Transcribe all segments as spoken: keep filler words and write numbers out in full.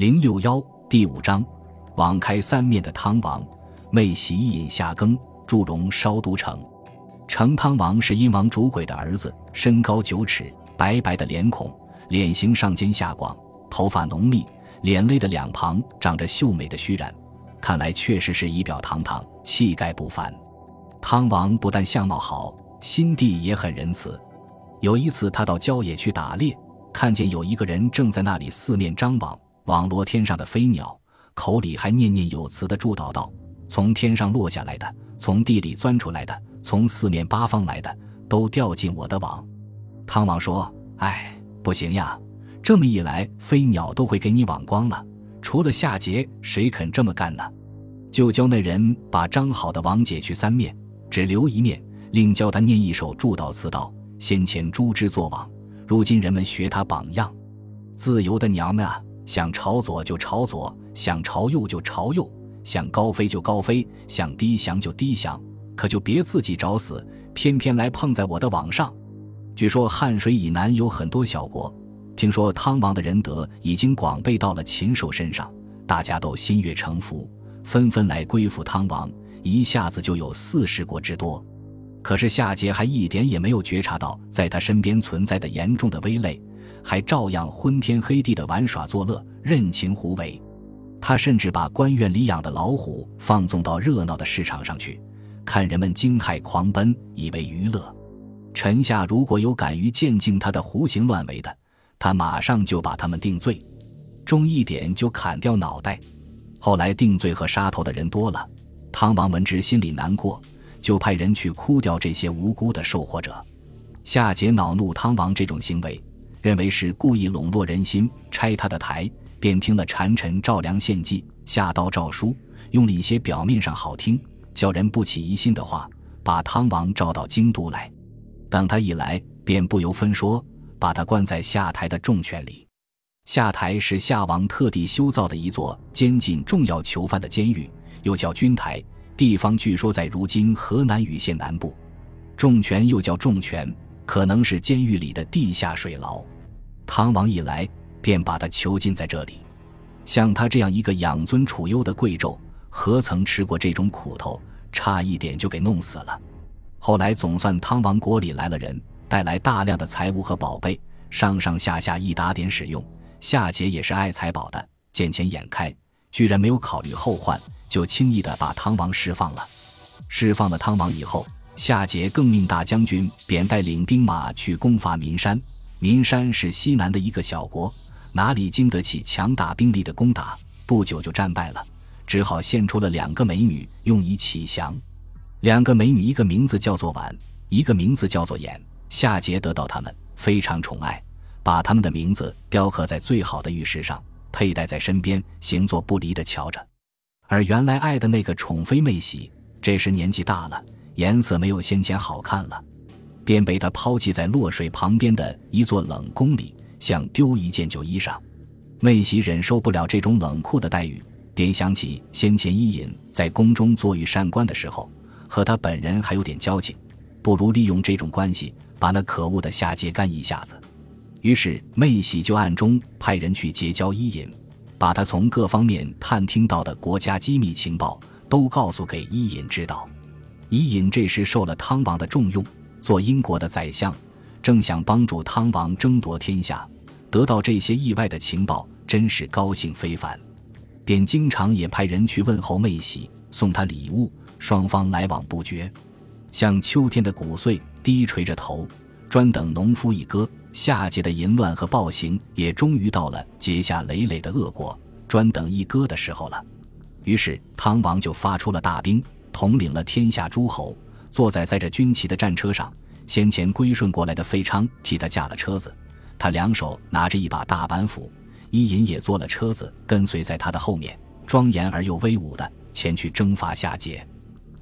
零六一第五章，网开三面的汤王。妹喜饮夏羹，祝融烧都城。成汤王是殷王主鬼的儿子，身高九尺，白白的脸孔，脸型上尖下广，头发浓密，脸肋的两旁长着秀美的须髯，看来确实是仪表堂堂，气概不凡。汤王不但相貌好，心地也很仁慈。有一次他到郊野去打猎，看见有一个人正在那里四面张网，网罗天上的飞鸟，口里还念念有词地祝祷道：从天上落下来的，从地里钻出来的，从四面八方来的，都掉进我的网。汤王说：哎，不行呀，这么一来飞鸟都会给你网光了，除了夏桀谁肯这么干呢？就教那人把张好的网解去三面，只留一面，另教他念一首祝祷词道：先前猪只做网，如今人们学他榜样，自由的鸟们啊，想朝左就朝左，想朝右就朝右，想高飞就高飞，想低翔就低翔，可就别自己找死，偏偏来碰在我的网上。据说汉水以南有很多小国，听说汤王的仁德已经广被到了禽兽身上，大家都心悦诚服，纷纷来归附汤王，一下子就有四十国之多。可是夏桀还一点也没有觉察到在他身边存在的严重的危累，还照样昏天黑地的玩耍作乐，任情胡为。他甚至把官院里养的老虎放纵到热闹的市场上去，看人们惊骇狂奔，以为娱乐。臣下如果有敢于践行他的胡行乱为的，他马上就把他们定罪，重一点就砍掉脑袋。后来定罪和杀头的人多了，汤王闻之心里难过，就派人去哭掉这些无辜的受祸者。夏桀恼怒汤王这种行为，认为是故意笼络人心，拆他的台，便听了谗臣赵良献计，下刀诏书，用了一些表面上好听叫人不起疑心的话，把汤王召到京都来。等他一来，便不由分说把他关在下台的重拳里。下台是夏王特地修造的一座监禁重要囚犯的监狱，又叫军台，地方据说在如今河南禹县南部。重拳又叫重拳，可能是监狱里的地下水牢。汤王一来，便把他囚禁在这里。像他这样一个养尊处优的贵胄，何曾吃过这种苦头，差一点就给弄死了。后来总算汤王国里来了人，带来大量的财物和宝贝，上上下下一打点使用。夏桀也是爱财宝的，见钱眼开，居然没有考虑后患，就轻易地把汤王释放了。释放了汤王以后，夏桀更命大将军扁带领兵马去攻伐岷山。岷山是西南的一个小国，哪里经得起强大兵力的攻打，不久就战败了，只好献出了两个美女用以乞降。两个美女，一个名字叫做婉，一个名字叫做衍。夏桀得到她们，非常宠爱，把她们的名字雕刻在最好的玉石上，佩戴在身边，行坐不离地瞧着。而原来爱的那个宠妃妹喜，这时年纪大了，颜色没有先前好看了，便被他抛弃在洛水旁边的一座冷宫里，像丢一件旧衣裳。妹喜忍受不了这种冷酷的待遇，便想起先前伊尹在宫中坐御膳官的时候，和他本人还有点交情，不如利用这种关系把那可恶的夏桀干一下子。于是妹喜就暗中派人去结交伊尹，把他从各方面探听到的国家机密情报都告诉给伊尹知道。伊尹这时受了汤王的重用，做英国的宰相，正想帮助汤王争夺天下，得到这些意外的情报，真是高兴非凡，便经常也派人去问候妹喜，送她礼物，双方来往不绝，像秋天的谷穗低垂着头，专等农夫一割。夏桀的淫乱和暴行也终于到了结下累累的恶果，专等一割的时候了。于是汤王就发出了大兵，统领了天下诸侯，坐在载着军旗的战车上。先前归顺过来的费昌替他驾了车子，他两手拿着一把大板斧。伊尹也坐了车子，跟随在他的后面，庄严而又威武的前去征伐夏桀。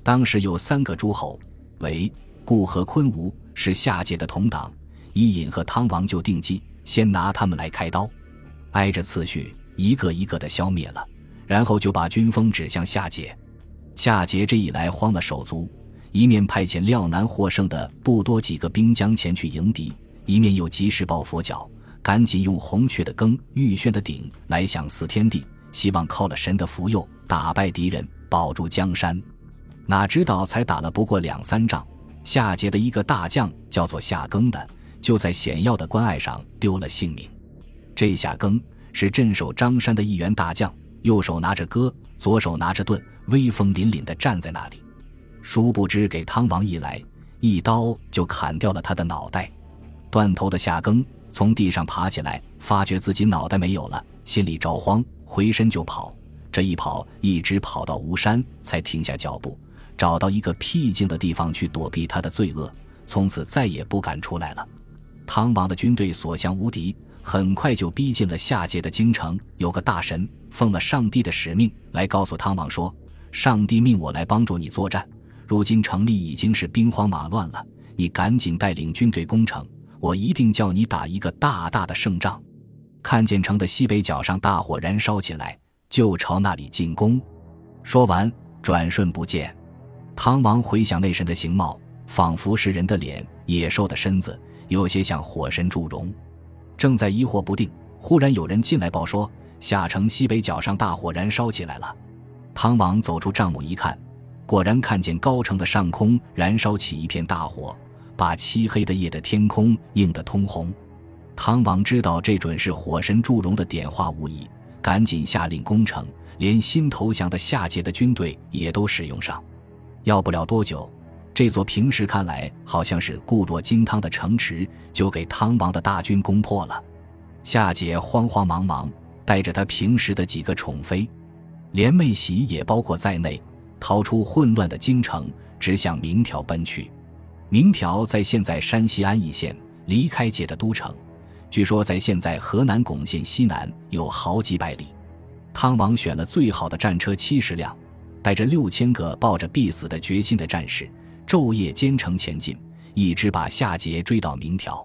当时有三个诸侯，为固和昆吾是夏桀的同党，伊尹和汤王就定计先拿他们来开刀，挨着次序一个一个的消灭了，然后就把军锋指向夏桀。夏桀这一来慌了手足，一面派遣廖南获胜的不多几个兵将前去迎敌，一面又及时抱佛脚，赶紧用红雀的更、玉轩的鼎来享祀天地，希望靠了神的福佑打败敌人，保住江山。哪知道才打了不过两三仗，夏桀的一个大将叫做夏庚的，就在险要的关隘上丢了性命。这夏庚是镇守张山的一员大将，右手拿着戈，左手拿着盾，威风凛凛地站在那里。殊不知给汤王一来，一刀就砍掉了他的脑袋。断头的夏庚从地上爬起来，发觉自己脑袋没有了，心里着慌，回身就跑。这一跑一直跑到吴山才停下脚步，找到一个僻静的地方去躲避他的罪恶，从此再也不敢出来了。汤王的军队所向无敌，很快就逼近了夏桀的京城。有个大神奉了上帝的使命来告诉汤王说，上帝命我来帮助你作战，如今城里已经是兵荒马乱了，你赶紧带领军队攻城，我一定叫你打一个大大的胜仗。看见城的西北角上大火燃烧起来，就朝那里进攻。说完转瞬不见。汤王回想那神的形貌，仿佛是人的脸，野兽的身子，有些像火神祝融。正在疑惑不定，忽然有人进来报说，下城西北角上大火燃烧起来了。汤王走出帐幕一看，果然看见高城的上空燃烧起一片大火，把漆黑的夜的天空映得通红。汤王知道这准是火神祝融的点化无疑，赶紧下令攻城，连新投降的夏桀的军队也都使用上。要不了多久，这座平时看来好像是固若金汤的城池，就给汤王的大军攻破了。夏桀慌慌忙忙带着他平时的几个宠妃，连妹媳也包括在内，逃出混乱的京城，直向明条奔去。明条在现在山西安邑县，离开桀的都城，据说在现在河南巩县西南有好几百里。汤王选了最好的战车七十辆，带着六千个抱着必死的决心的战士，昼夜兼程前进，一直把夏桀追到明条。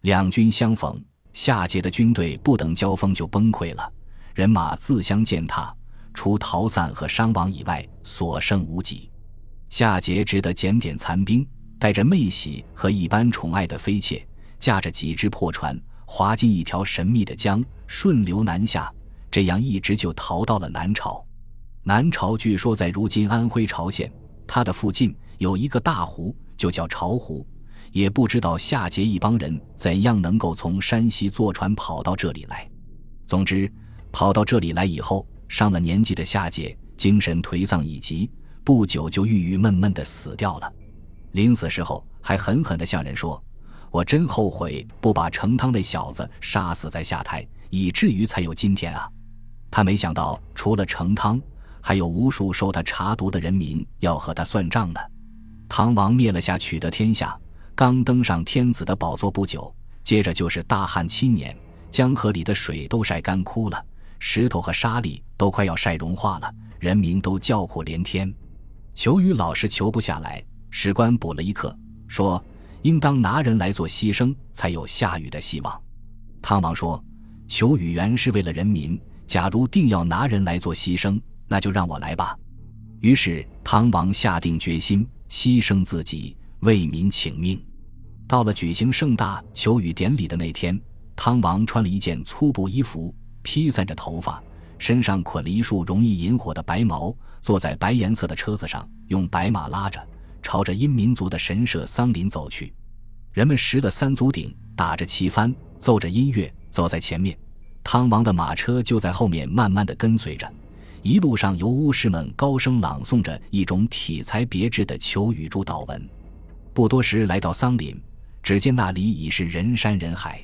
两军相逢，夏桀的军队不等交锋就崩溃了，人马自相践踏，除逃散和伤亡以外，所剩无几。夏桀只得检点残兵，带着妹喜和一般宠爱的妃妾，驾着几只破船，划进一条神秘的江，顺流南下，这样一直就逃到了南朝。南朝据说在如今安徽巢县，它的附近有一个大湖，就叫巢湖。也不知道夏桀一帮人怎样能够从山西坐船跑到这里来。总之跑到这里来以后，上了年纪的夏桀精神颓丧已极，不久就郁郁闷闷地死掉了。临死时候还狠狠地向人说，我真后悔不把成汤那小子杀死在下台，以至于才有今天啊。他没想到除了成汤，还有无数受他茶毒的人民要和他算账呢。汤王灭了夏，取得天下，刚登上天子的宝座不久，接着就是大旱七年，江河里的水都晒干枯了，石头和沙砾都快要晒融化了，人民都叫苦连天。求雨老是求不下来，史官补了一课，说应当拿人来做牺牲，才有下雨的希望。汤王说，求雨原是为了人民，假如定要拿人来做牺牲，那就让我来吧。于是汤王下定决心，牺牲自己为民请命。到了举行盛大求雨典礼的那天，汤王穿了一件粗布衣服，披散着头发，身上捆了一束容易引火的白毛，坐在白颜色的车子上，用白马拉着，朝着殷民族的神社桑林走去。人们拾了三足鼎，打着旗幡，奏着音乐，走在前面，汤王的马车就在后面慢慢地跟随着。一路上由巫师们高声朗诵着一种体裁别致的求雨祝祷文。不多时来到桑林，只见那里已是人山人海。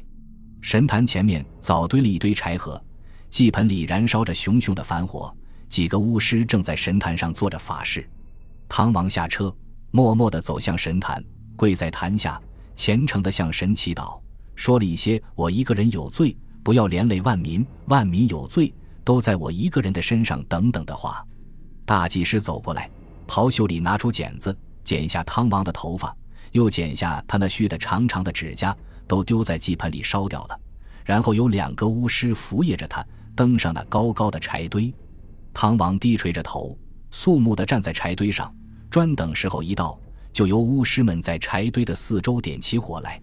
神坛前面早堆了一堆柴禾，祭盆里燃烧着熊熊的凡火，几个巫师正在神坛上做着法事。汤王下车，默默地走向神坛，跪在坛下，虔诚地向神祈祷，说了一些我一个人有罪，不要连累万民，万民有罪，都在我一个人的身上等等的话。大祭司走过来，袍袖里拿出剪子，剪下汤王的头发，又剪下他那蓄的长长的指甲，都丢在祭盆里烧掉了。然后有两个巫师扶掖着他，登上那高高的柴堆。汤王低垂着头，肃穆地站在柴堆上，专等时候一到，就由巫师们在柴堆的四周点起火来。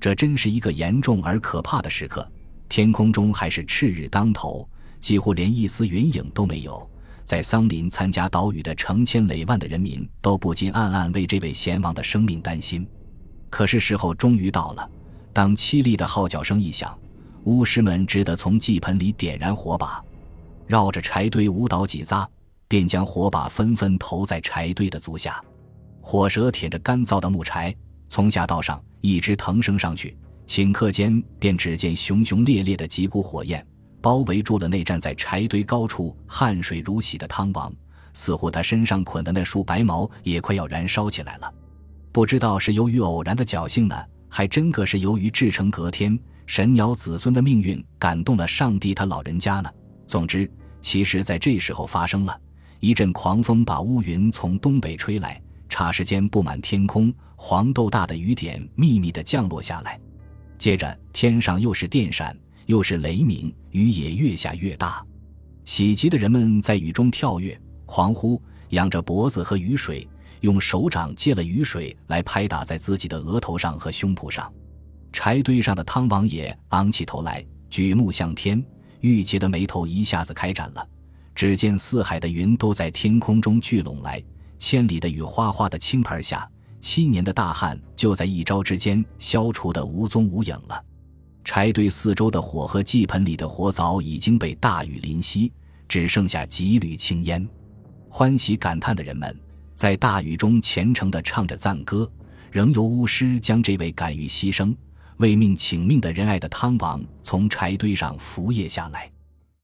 这真是一个严重而可怕的时刻。天空中还是赤日当头，几乎连一丝云影都没有。在桑林参加岛屿的成千累万的人民都不禁暗暗为这位贤王的生命担心。可是时候终于到了，当凄厉的号角声一响，巫师们只得从祭盆里点燃火把，绕着柴堆舞蹈几匝，便将火把纷纷投在柴堆的足下。火舌舔着干燥的木柴，从下到上一直腾升上去，顷刻间便只见熊熊烈烈的几股火焰包围住了那站在柴堆高处汗水如洗的汤王，似乎他身上捆的那束白毛也快要燃烧起来了。不知道是由于偶然的侥幸呢，还真个是由于至诚隔天神鸟子孙的命运感动了上帝他老人家呢。总之其实在这时候发生了一阵狂风，把乌云从东北吹来，霎时间布满天空，黄豆大的雨点密密地降落下来。接着天上又是电闪又是雷鸣，雨也越下越大。喜极的人们在雨中跳跃狂呼，仰着脖子和雨水，用手掌借了雨水来拍打在自己的额头上和胸脯上。柴堆上的汤王也昂起头来，举目向天，郁结的眉头一下子开展了。只见四海的云都在天空中聚拢来，千里的雨哗哗的倾盆下，七年的大旱就在一朝之间消除得无踪无影了。柴堆四周的火和祭盆里的火早已经被大雨淋熄，只剩下几缕青烟。欢喜感叹的人们在大雨中虔诚地唱着赞歌，仍由巫师将这位敢于牺牲为命请命的仁爱的汤王从柴堆上扶曳下来。